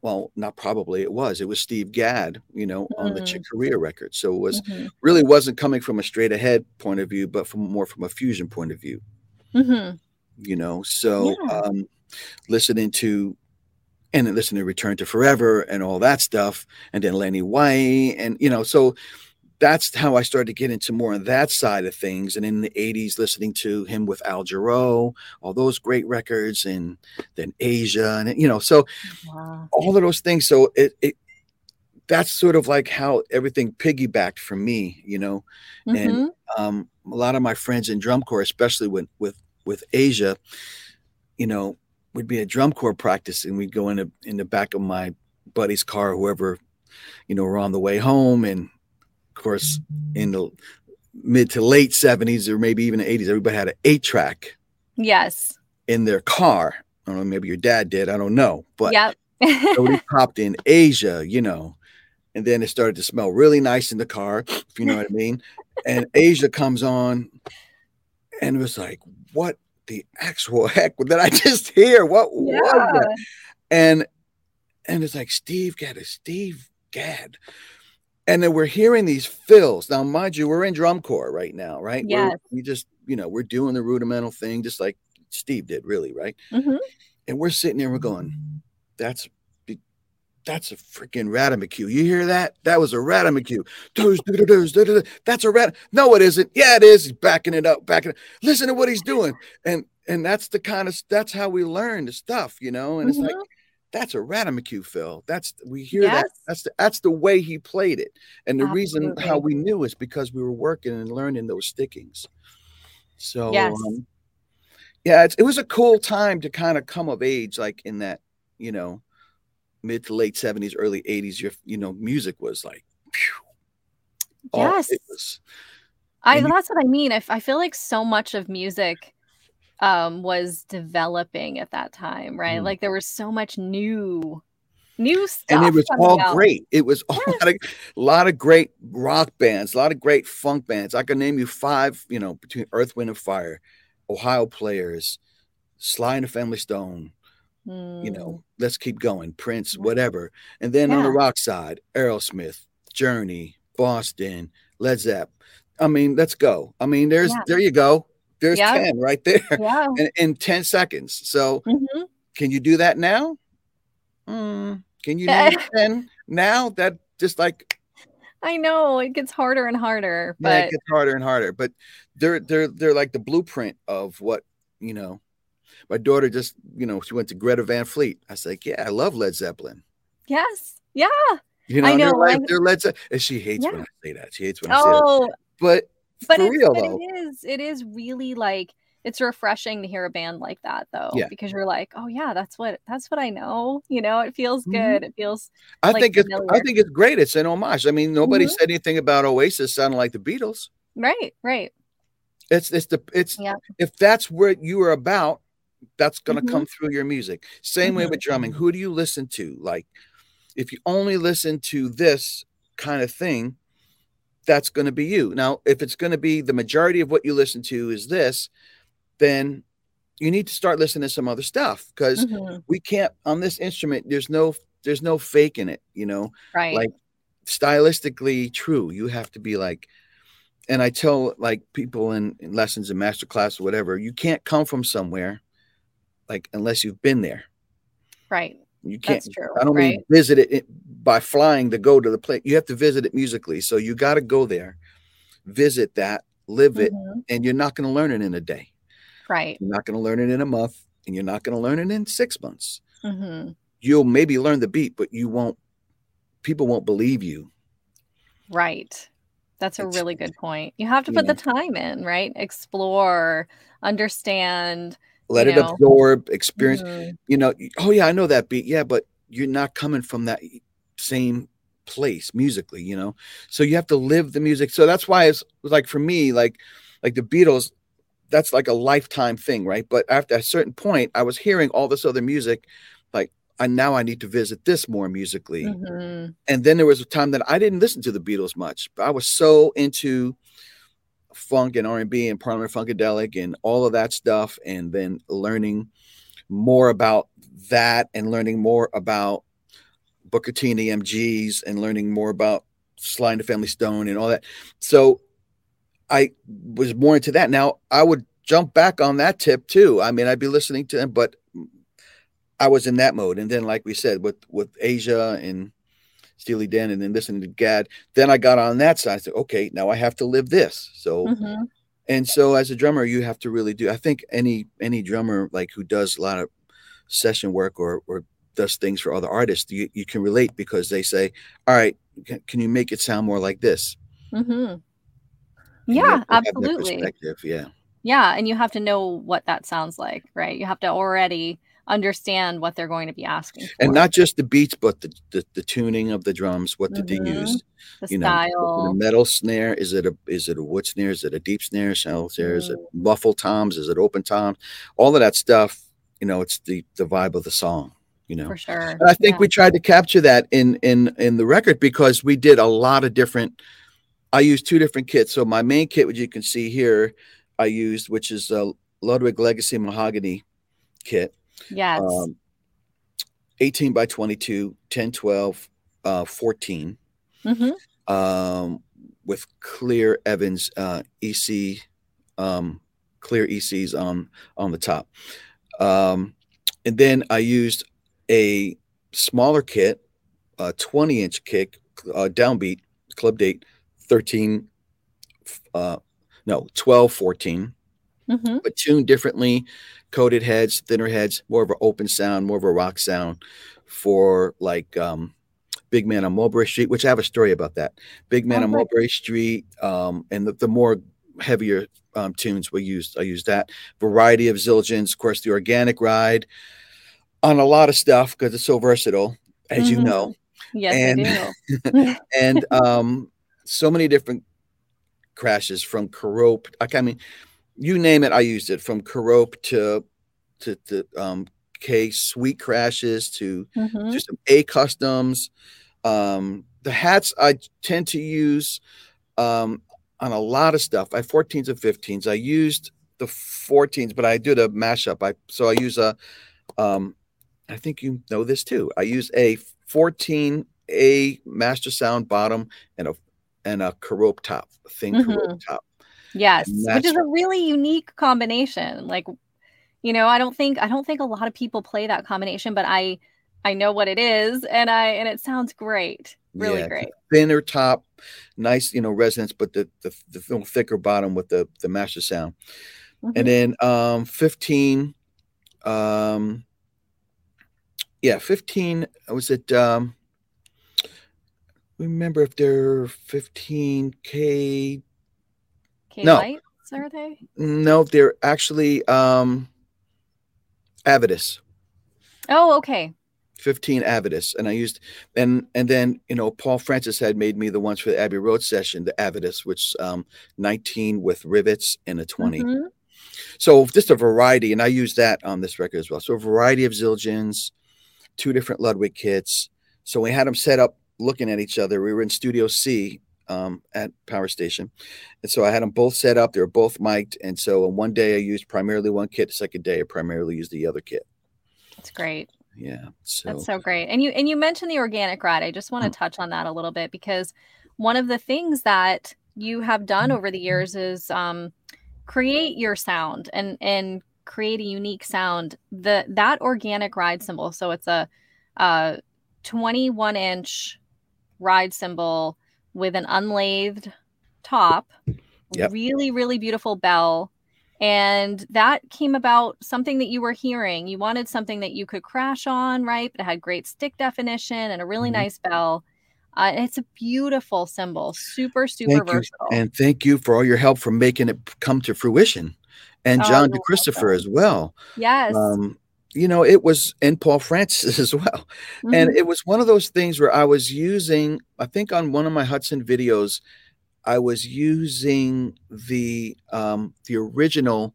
was Steve Gadd, you know, mm-hmm. on the Chicoria record. So it was mm-hmm. really wasn't coming from a straight ahead point of view, but from a fusion point of view, mm-hmm. you know, so listening to Return to Forever and all that stuff. And then Lenny White, and, you know, so that's how I started to get into more of that side of things. And in the 80s, listening to him with Al Jarreau, all those great records, and then Asia, and, you know, so wow. all of those things. So that's sort of like how everything piggybacked for me, you know, mm-hmm. and a lot of my friends in drum corps, especially with Asia, you know, would be a drum corps practice, and we'd go in the back of my buddy's car, whoever, you know, we're on the way home. And of course, in the mid to late 70s, or maybe even the 80s, everybody had an 8-track. Yes. In their car. I don't know, maybe your dad did, I don't know. But yep. so we popped in Asia, you know, and then it started to smell really nice in the car, if you know what I mean. And Asia comes on, and it was like, what the actual heck did I just hear? What yeah. was that? And it's like, Steve Gadd. And then we're hearing these fills. Now, mind you, we're in drum corps right now, right? Yeah. We just, you know, we're doing the rudimental thing, just like Steve did, really, right? Mm-hmm. And we're sitting there, we're going, that's a freaking Ratamacue. You hear that? That was a Ratamacue. That's a Ratamacue. No, it isn't. Yeah, it is. He's backing it up. Listen to what he's doing. And that's the kind of, that's how we learn the stuff, you know? And mm-hmm. it's like, that's a Ratamacue fill. We hear yes. that. That's the way he played it. And the Absolutely. Reason how we knew is because we were working and learning those stickings. So, yes. Yeah, it was a cool time to kind of come of age, like in that, you know, mid to late 70s, early 80s, you know, music was like, phew, yes. It was. That's what I mean. I feel like so much of music was developing at that time, right? Mm. Like there was so much new stuff, and it was all out. Great. It was all yes. a lot of great rock bands, a lot of great funk bands. I could name you 5, you know, between Earth, Wind, and Fire, Ohio Players, Sly and the Family Stone, you know, let's keep going, Prince, whatever. And then yeah. on the rock side, Aerosmith, Journey, Boston, Led Zeppelin. I mean, let's go. I mean, there you go. There's yep. 10 right there yeah. in 10 seconds. So mm-hmm. can you do that now? Can you do 10 now? That just like. I know it gets harder and harder. But yeah, it gets harder and harder. But they're like the blueprint of what, you know, my daughter just, you know, she went to Greta Van Fleet. I was like, yeah, I love Led Zeppelin. Yes. Yeah. You know, I know. They're Led Zeppelin. And she hates yeah. when I say that. She hates when I say that. But for real, though. It is really like, it's refreshing to hear a band like that, though, yeah. because you're like, oh yeah, that's what I know. You know, it feels good. Mm-hmm. It feels. I think it's great. It's an homage. I mean, nobody mm-hmm. said anything about Oasis sounding like the Beatles. Right, right. It's yeah. if that's what you are about, that's gonna mm-hmm. come through your music. Same mm-hmm. way with drumming. Who do you listen to? Like, if you only listen to this kind of thing, that's going to be you. Now, if it's going to be the majority of what you listen to is this, then you need to start listening to some other stuff, because mm-hmm. we can't on this instrument. There's no fake in it, you know, right? Like stylistically true. You have to be like, and I tell like people in lessons and masterclass or whatever, you can't come from somewhere like unless you've been there. Right. You can't. That's true, I don't right? mean visit it by flying to go to the place. You have to visit it musically. So you got to go there, visit that, live mm-hmm. it, and you're not going to learn it in a day. Right. You're not going to learn it in a month, and you're not going to learn it in 6 months. Mm-hmm. You'll maybe learn the beat, but you won't. People won't believe you. Right. That's a really good point. You have to put the time in, right? Explore, understand. Let it absorb, experience, mm-hmm. you know, oh yeah, I know that beat. Yeah, but you're not coming from that same place musically, you know? So you have to live the music. So that's why it's like, for me, like the Beatles, that's like a lifetime thing, right? But after a certain point, I was hearing all this other music, like, and now I need to visit this more musically. Mm-hmm. And then there was a time that I didn't listen to the Beatles much, but I was so into funk and R&B and Parliament Funkadelic and all of that stuff, and then learning more about that, and learning more about Booker T and the MGs, and learning more about Sly and the Family Stone and all that. So I was more into that. Now I would jump back on that tip too. I mean, I'd be listening to them, but I was in that mode. And then, like we said, with Asia and Steely Dan and then listening to Gadd. Then I got on that side. I said, okay, now I have to live this. So, mm-hmm. And so as a drummer, you have to really do, I think any drummer, like who does a lot of session work or does things for other artists, you can relate because they say, all right, can you make it sound more like this? Mm-hmm. Yeah, absolutely. Yeah. Yeah. And you have to know what that sounds like, right? You have to already understand what they're going to be asking for. And not just the beats, but the tuning of the drums. What did they use? The style. Know, the metal snare. Is it a wood snare? Is it a deep snare? Shallow snare? Is it muffled toms? Is it open toms? All of that stuff, you know, it's the vibe of the song, you know. For sure. And I think we tried to capture that in the record because we did a lot of different. I used two different kits. So my main kit, which you can see here, I used, which is a Ludwig Legacy Mahogany kit. Yes. 18 by 22, 10, 12, 14, with clear Evans EC, clear ECs on the top. And then I used a smaller kit, a 20-inch kick, downbeat, club date, 12, 14. But tuned differently, coated heads, thinner heads, more of an open sound, more of a rock sound for like Big Man on Mulberry Street, which I have a story about that. Big Man on Mulberry Street, and the more heavier tunes we used. I used that variety of Zildjian's, of course, the organic ride on a lot of stuff because it's so versatile, as you know. Yes, I do. And so many different crashes from Karope. I mean, you name it, I used it from Karope to K Sweet Crashes to some A Customs. The hats I tend to use on a lot of stuff. I 14s and 15s. I used the 14s, but I did a mashup. I use a. I think you know this too. I use a 14 A master sound bottom and a Karope top thing. Karope top. Yes, which is a really unique combination. Like, you know, I don't think a lot of people play that combination, but I know what it is, and it sounds great, really great. Thinner top, nice, you know, resonance, but the thicker bottom with the master sound, and then 15. 15. Was it? Remember if they're 15K. No. Lights, are they? No, they're actually Avidus. Oh, okay. 15 Avidus, and I used and then, you know, Paul Francis had made me the ones for the Abbey Road session, the Avidus, which 19 with rivets and a 20. So just a variety, and I used that on this record as well. So a variety of Zildjian's, two different Ludwig kits. So we had them set up looking at each other. We were in Studio C. At Power Station. And so I had them both set up. They were both mic'd. And so on one day I used primarily one kit. The second day I primarily used the other kit. That's great. Yeah. So. That's so great. And you mentioned the organic ride. I just want to touch on that a little bit because one of the things that you have done over the years is create your sound and create a unique sound. That organic ride cymbal. So it's a 21-inch ride cymbal with an unlathed top, really, really beautiful bell. And that came about something that you were hearing. You wanted something that you could crash on, right? But it had great stick definition and a really nice bell. And it's a beautiful cymbal, super, super versatile. And thank you for all your help for making it come to fruition. And John DeChristopher as well. Yes. You know, it was, and Paul Francis as well. And it was one of those things where I was using, I think on one of my Hudson videos, I was using the original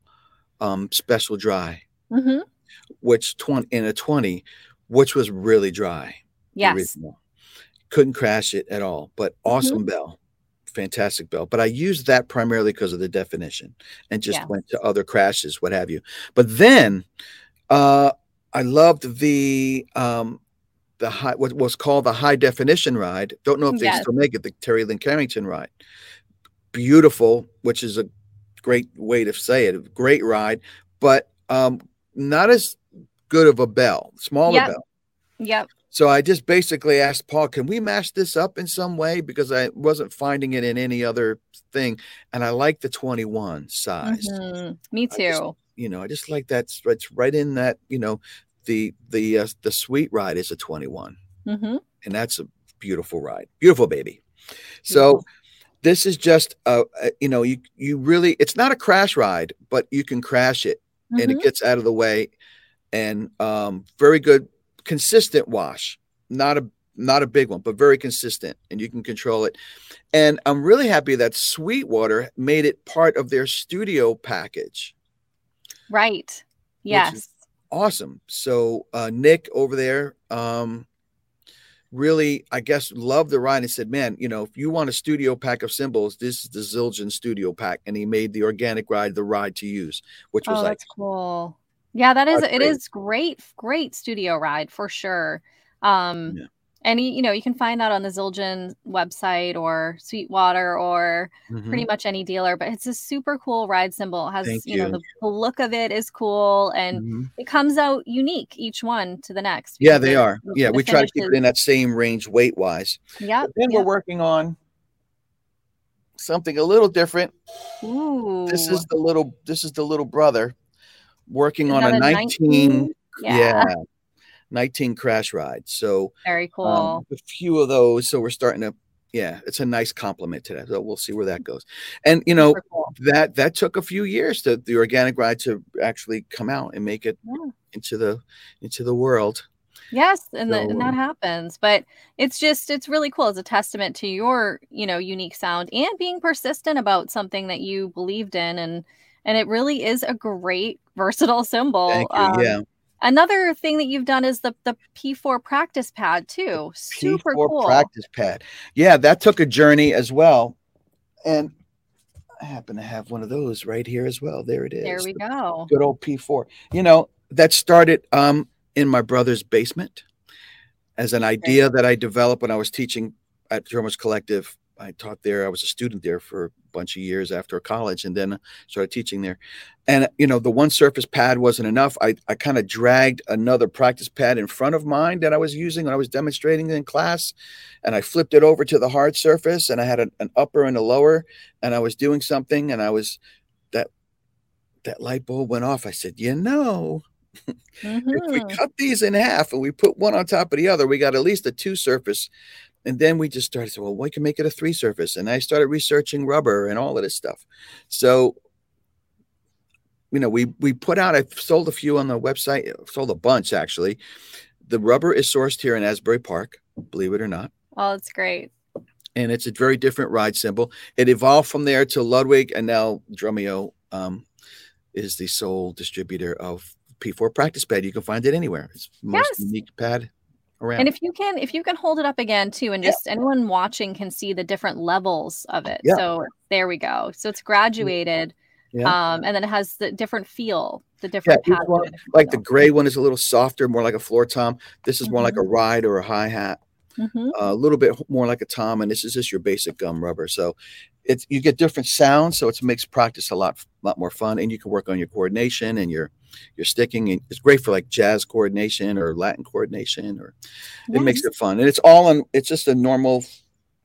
Special Dry, which in a 20, which was really dry. Yes. Couldn't crash it at all, but awesome bell. Fantastic bell, but I used that primarily because of the definition and just went to other crashes, what have you. But then I loved the high, what was called the high definition ride. Don't know if they still make it, the Terry Lynn Carrington ride. Beautiful, which is a great way to say it. A great ride, but not as good of a bell, smaller bell. Yep. So I just basically asked Paul, can we mash this up in some way? Because I wasn't finding it in any other thing. And I like the 21 size. Mm-hmm. Me too. I just like that. It's right in that, the sweet ride is a 21. Mm-hmm. And that's a beautiful ride. Beautiful baby. So this is just, you really, it's not a crash ride, but you can crash it and it gets out of the way. And very good. Consistent wash, not a big one, but very consistent, and you can control it. And I'm really happy that Sweetwater made it part of their studio package. Right. Yes. Awesome. So Nick over there really, I guess, loved the ride and said, man, if you want a studio pack of cymbals, this is the Zildjian studio pack. And he made the organic ride, the ride to use, which was that's cool. Yeah, that is, it is great studio ride for sure. And you can find that on the Zildjian website or Sweetwater or pretty much any dealer, but it's a super cool ride cymbal. It has, the look of it is cool and it comes out unique, each one to the next. Yeah, they are. Yeah. We try to keep it in that same range weight wise. Yeah. Then we're working on something a little different. Ooh. This is the little brother. Working on a 19 crash ride. So very cool. A few of those. So we're starting to, it's a nice compliment to that. So we'll see where that goes. And cool. that took a few years to the organic ride to actually come out and make it into the world. Yes. And that happens, but it's really cool. It's a testament to your, unique sound and being persistent about something that you believed in. And it really is a great versatile cymbal. Thank you. Another thing that you've done is the P4 practice pad too. Super P4 cool. Practice pad. Yeah, that took a journey as well. And I happen to have one of those right here as well. There it is. There we go. Good old P4. That started in my brother's basement as an idea that I developed when I was teaching at Drummers Collective. I taught there. I was a student there for a bunch of years after college and then started teaching there. And, the one surface pad wasn't enough. I kind of dragged another practice pad in front of mine that I was using when I was demonstrating in class. And I flipped it over to the hard surface and I had an upper and a lower and I was doing something. And I was that light bulb went off. I said, if we cut these in half and we put one on top of the other, we got at least a two surface. And then we just started to say, we can make it a three surface. And I started researching rubber and all of this stuff. So, we put out, I sold a few on the website, sold a bunch actually. The rubber is sourced here in Asbury Park, believe it or not. Oh, it's great. And it's a very different ride cymbal. It evolved from there to Ludwig, and now Drumeo is the sole distributor of P4 practice pad. You can find it anywhere. It's the most unique pad around. And if you can hold it up again too, and just anyone watching can see the different levels of it. Yeah. So there we go. So it's graduated, and then it has the different feel, the different pattern. Like the gray one is a little softer, more like a floor tom. This is more like a ride or a hi-hat, a little bit more like a tom, and this is just your basic gum rubber. So you get different sounds, so it makes practice a lot more fun, and you can work on your coordination and your sticking. And it's great for like jazz coordination or Latin coordination, or it makes it fun. And it's just a normal,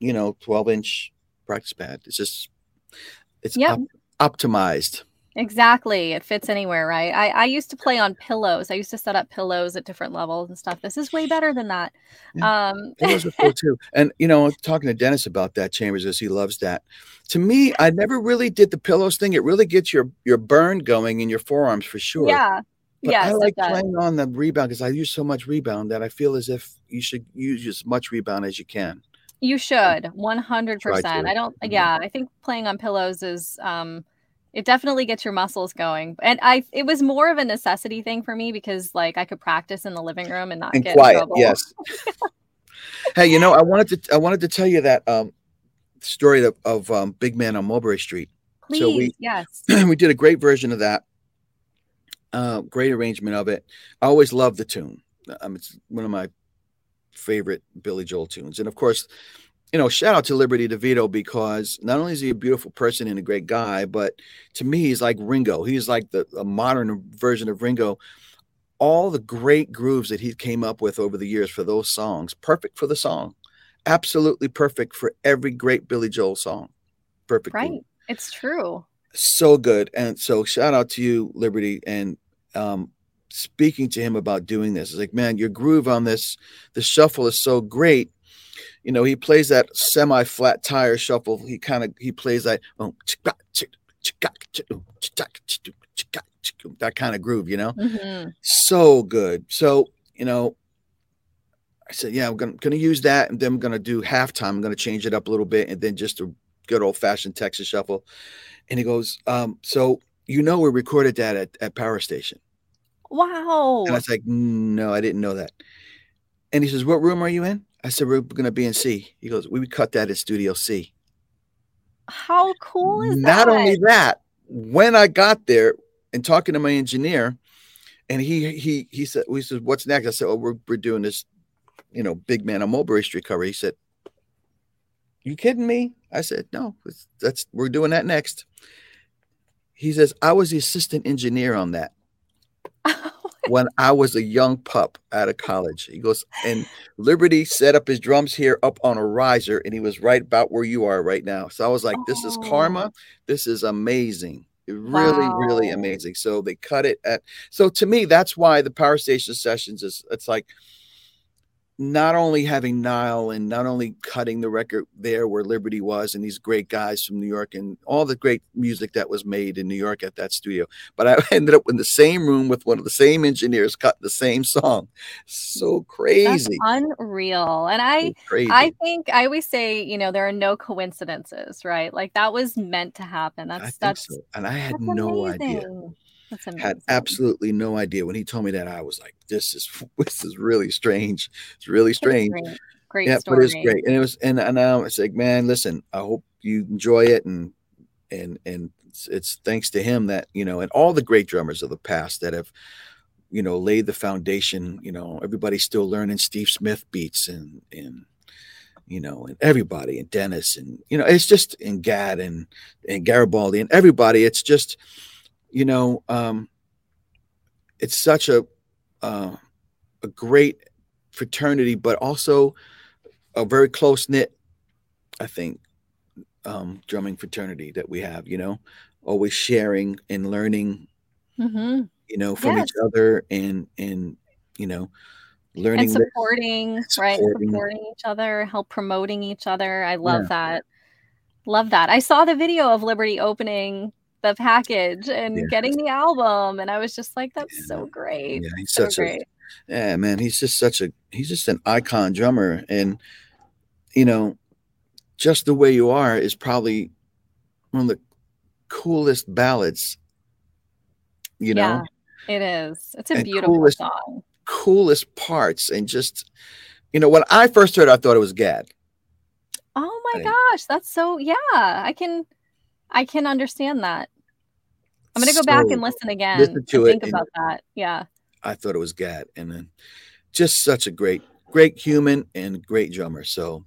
12-inch practice pad. It's just, optimized. Exactly. It fits anywhere, right? I used to play on pillows. I used to set up pillows at different levels and stuff. This is way better than that. Yeah. Pillows are cool too. And, talking to Dennis about that, Chambers, as he loves that. To me, I never really did the pillows thing. It really gets your burn going in your forearms for sure. Yeah. But I like playing on the rebound because I use so much rebound that I feel as if you should use as much rebound as you can. You should. 100%. I think playing on pillows is, it definitely gets your muscles going. And it was more of a necessity thing for me because I could practice in the living room and not get quiet, in trouble. Yes. Hey, I wanted to tell you that story of Big Man on Mulberry Street. Please, so we did a great version of that. Great arrangement of it. I always loved the tune. It's one of my favorite Billy Joel tunes. And of course, shout out to Liberty DeVito, because not only is he a beautiful person and a great guy, but to me, he's like Ringo. He's like a modern version of Ringo. all the great grooves that he came up with over the years for those songs. Perfect for the song. Absolutely perfect for every great Billy Joel song. Perfect. Right. Groove. It's true. So good. And so shout out to you, Liberty, and speaking to him about doing this. It's like, man, your groove on this, the shuffle is so great. You know, he plays that semi-flat tire shuffle. He plays that, that kind of groove, you know? Mm-hmm. So good. So, you know, I said, yeah, I'm going to use that. And then I'm going to do halftime. I'm going to change it up a little bit. And then just a good old fashioned Texas shuffle. And he goes, so, you know, we recorded that at Power Station. Wow. And I was like, no, I didn't know that. And he says, what room are you in? I said, we're going to be in C. He goes, we would cut that at Studio C. How cool is that? Not only that, when I got there and talking to my engineer, and he said, we said, what's next? I said, oh, we're doing this, you know, Big Man on Mulberry Street cover. He said, you kidding me? I said, no, we're doing that next. He says, I was the assistant engineer on that. When I was a young pup out of college. He goes, and Liberty set up his drums here up on a riser, and he was right about where you are right now. So I was like, this is karma. This is amazing. Really amazing. So they cut it at, so to me, that's why the Power Station Sessions is, it's like not only having Nile and not only cutting the record there where Liberty was and these great guys from New York and all the great music that was made in New York at that studio, but I ended up in the same room with one of the same engineers cutting the same song. So crazy. That's unreal. And I think I always say, you know, there are no coincidences, right? Like that was meant to happen. I think so. And I had no idea. Had absolutely no idea. When he told me that, I was like, this is really strange. It's really strange. Great yeah, story. But it's great. And it was, and now it's like, man, listen, I hope you enjoy it. And it's thanks to him that, you know, and all the great drummers of the past that have, you know, laid the foundation, you know, everybody's still learning Steve Smith beats and, you know, and everybody and Dennis and, you know, it's just, and Gadd and Garibaldi and everybody. It's just, you know, it's such a great fraternity, but also a very close knit, I think, drumming fraternity that we have. You know, always sharing and learning. Mm-hmm. You know, from each other and you know, learning and supporting each other, promoting each other. I love that. Love that. I saw the video of Liberty opening the package and getting the album, and I was just like, that's so great. Yeah, he's so great. He's just an icon drummer. And you know, Just the Way You Are is probably one of the coolest ballads, you know. It is. It's a beautiful song. Coolest parts. And just, you know, when I first heard it, I thought it was Gadd. Oh my gosh, that's so I can understand that. I'm going to go back and listen again. Listen to it. Think about that. Yeah. I thought it was Gadd. And then just such a great human and great drummer. So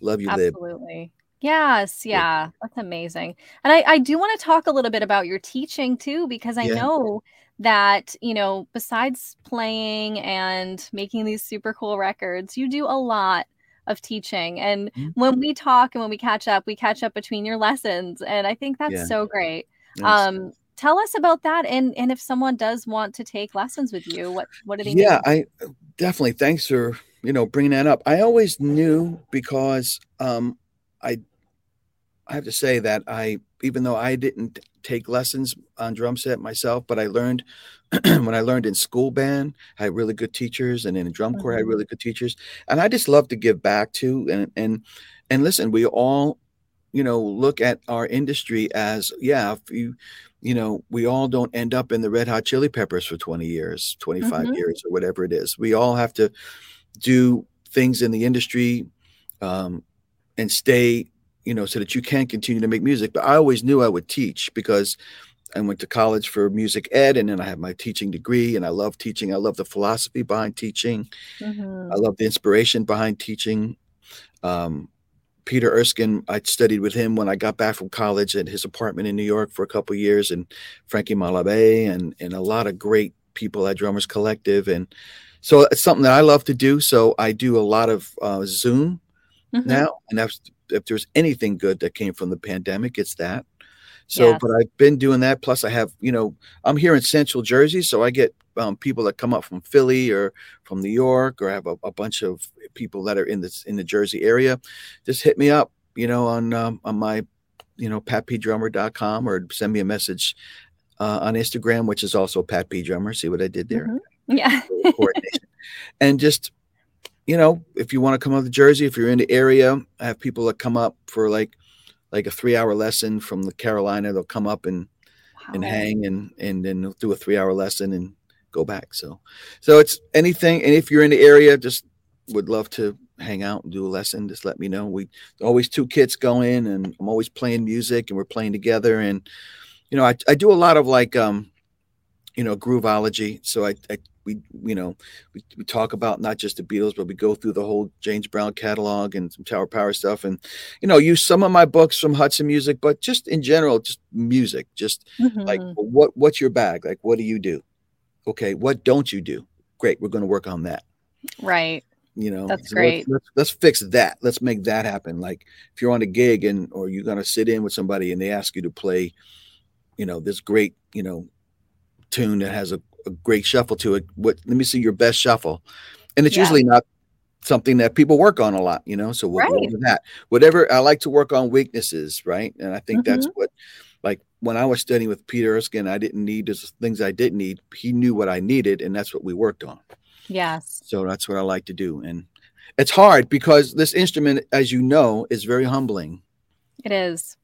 love you, Lib. Absolutely. Yes. Yeah. That's amazing. And I do want to talk a little bit about your teaching too, because I know that, you know, besides playing and making these super cool records, you do a lot of teaching. And when we talk and when we catch up between your lessons. And I think that's so great. Nice. Tell us about that. And if someone does want to take lessons with you, what do they need? Yeah, I definitely. Thanks for, you know, bringing that up. I always knew because I have to say that even though I didn't take lessons on drum set myself, but I learned when I learned in school band, I had really good teachers, and in drum corps, I had really good teachers. And I just love to give back to, and listen, we all, you know, look at our industry as, if you know, we all don't end up in the Red Hot Chili Peppers for 20 years, 25 years, or whatever it is. We all have to do things in the industry, and stay, you know, so that you can continue to make music. But I always knew I would teach because I went to college for music ed, and then I have my teaching degree, and I love teaching. I love the philosophy behind teaching. I love the inspiration behind teaching. Peter Erskine, I studied with him when I got back from college at his apartment in New York for a couple of years, and Frankie Malabé and a lot of great people at Drummers Collective. And so it's something that I love to do. So I do a lot of Zoom now. And if there's anything good that came from the pandemic, it's that. So, but I've been doing that. Plus I have, you know, I'm here in Central Jersey. So I get people that come up from Philly or from New York, or I have a bunch of people that are in the Jersey area. Just hit me up, you know, on my, you know, patpdrummer.com, or send me a message on Instagram, which is also Pat P Drummer. See what I did there? Yeah. And just, you know, if you want to come up to Jersey, if you're in the area, I have people that come up for like a 3-hour lesson from the Carolina. They'll come up and hang, and then they'll do a 3-hour lesson and go back. So it's anything. And if you're in the area, just would love to hang out and do a lesson. Just let me know. We always 2 kids go in, and I'm always playing music, and we're playing together. And, you know, I do a lot of like, you know, groovology. So we talk about not just the Beatles, but we go through the whole James Brown catalog and some Tower Power stuff, and, you know, use some of my books from Hudson Music, but just in general, just music, just like what's your bag? Like, what do you do? Okay. What don't you do? Great. We're going to work on that. Right. You know, that's great. Let's fix that. Let's make that happen. Like if you're on a gig or you're going to sit in with somebody and they ask you to play, you know, this great, you know, tune that has a great shuffle to it. Let me see your best shuffle. And it's usually not something that people work on a lot, you know, so we'll go into that. Whatever, I like to work on weaknesses. Right. And I think that's what, like when I was studying with Peter Erskine, I didn't need those things I didn't need. He knew what I needed, and that's what we worked on. Yes. So that's what I like to do. And it's hard because this instrument, as you know, is very humbling. It is.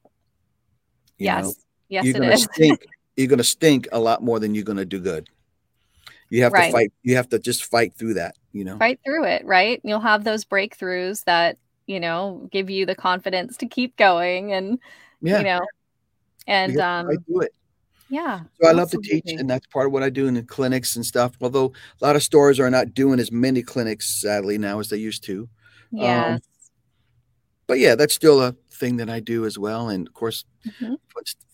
Yes, it is. You're going to stink a lot more than you're going to do good. You have to fight. You have to just fight through that, you know, fight through it. Right. You'll have those breakthroughs that, you know, give you the confidence to keep going and, you know, and I do it. Yeah. So I love to teach, and that's part of what I do in the clinics and stuff. Although a lot of stores are not doing as many clinics, sadly, now as they used to. Yes. But yeah, that's still a thing that I do as well. And of course,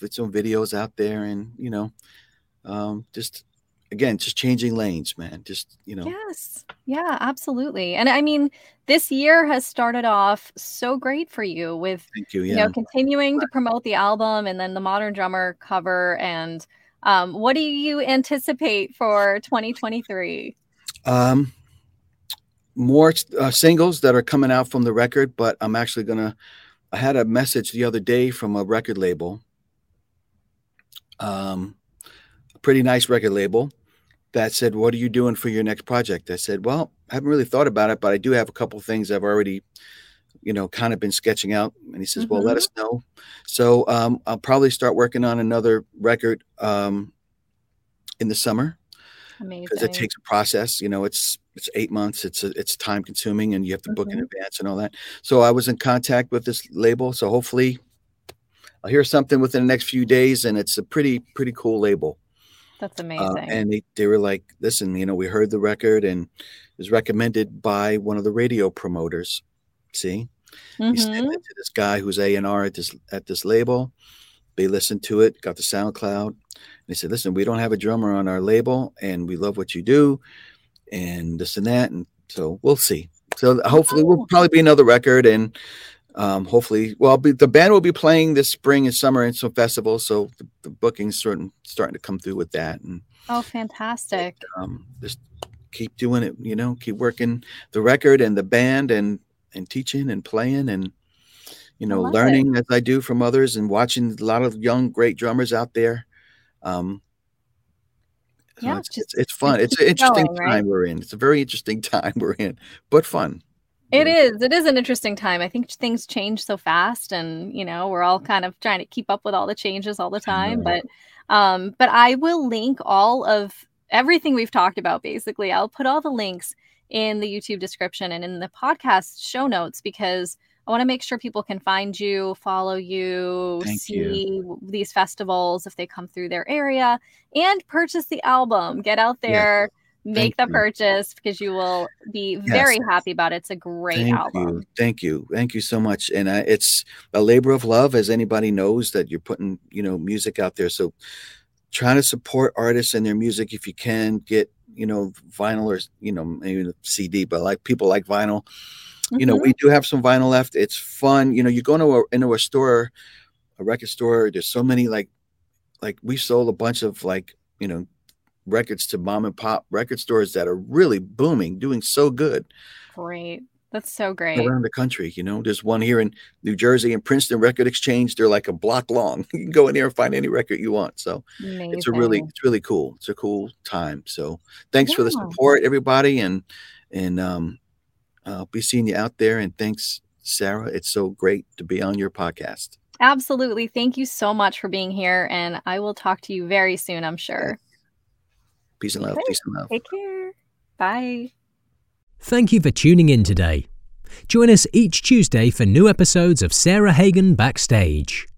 put some videos out there, and, you know, just again, just changing lanes, man. Just, you know. Yes. Yeah, absolutely. And I mean, this year has started off so great for you with, you know, continuing to promote the album and then the Modern Drummer cover. And what do you anticipate for 2023? More singles that are coming out from the record, but I'm actually I had a message the other day from a record label, a pretty nice record label, that said, what are you doing for your next project? I said, well, I haven't really thought about it, but I do have a couple things I've already, you know, kind of been sketching out. And he says, well, let us know. So I'll probably start working on another record in the summer. Amazing. Because it takes a process, you know, it's 8 months, it's time consuming, and you have to book in advance and all that. So I was in contact with this label. So hopefully I'll hear something within the next few days, and it's a pretty cool label. That's amazing. And they were like, listen, you know, we heard the record, and it was recommended by one of the radio promoters. See, he sent it to this guy who's A&R at this label. They listened to it, got the SoundCloud, and they said, listen, we don't have a drummer on our label, and we love what you do, and this and that. And so we'll see. So hopefully we'll probably be another record, and hopefully, well, the band will be playing this spring and summer in some festivals. So the booking's starting to come through with that. And fantastic. Just keep doing it, you know, keep working the record and the band and teaching and playing and, you know, learning as I do from others and watching a lot of young, great drummers out there. It's fun. It's an interesting time we're in. It's a very interesting time we're in, but fun. It is an interesting time. I think things change so fast, and, you know, we're all kind of trying to keep up with all the changes all the time. But I will link all of everything we've talked about. Basically, I'll put all the links in the YouTube description and in the podcast show notes, because I want to make sure people can find you, follow you, see these festivals if they come through their area, and purchase the album. Get out there, make the purchase, because you will be very happy about it. It's a great album. Thank you. Thank you so much. And it's a labor of love, as anybody knows that you're putting, you know, music out there. So trying to support artists and their music if you can. Get, you know, vinyl or, you know, maybe the CD, but like people like vinyl. Mm-hmm. You know, we do have some vinyl left. It's fun. You know, you go into a store, a record store. There's so many like we sold a bunch of like, you know, records to mom and pop record stores that are really booming, doing so good. Great. That's so great. Around the country, you know, there's one here in New Jersey and Princeton Record Exchange. They're like a block long. You can go in there and find any record you want. So amazing. It's really cool. It's a cool time. So thanks for the support, everybody. And I'll be seeing you out there. And thanks, Sarah. It's so great to be on your podcast. Absolutely. Thank you so much for being here. And I will talk to you very soon, I'm sure. Peace and love. Peace and love. Take care. Bye. Thank you for tuning in today. Join us each Tuesday for new episodes of Sarah Hagen Backstage.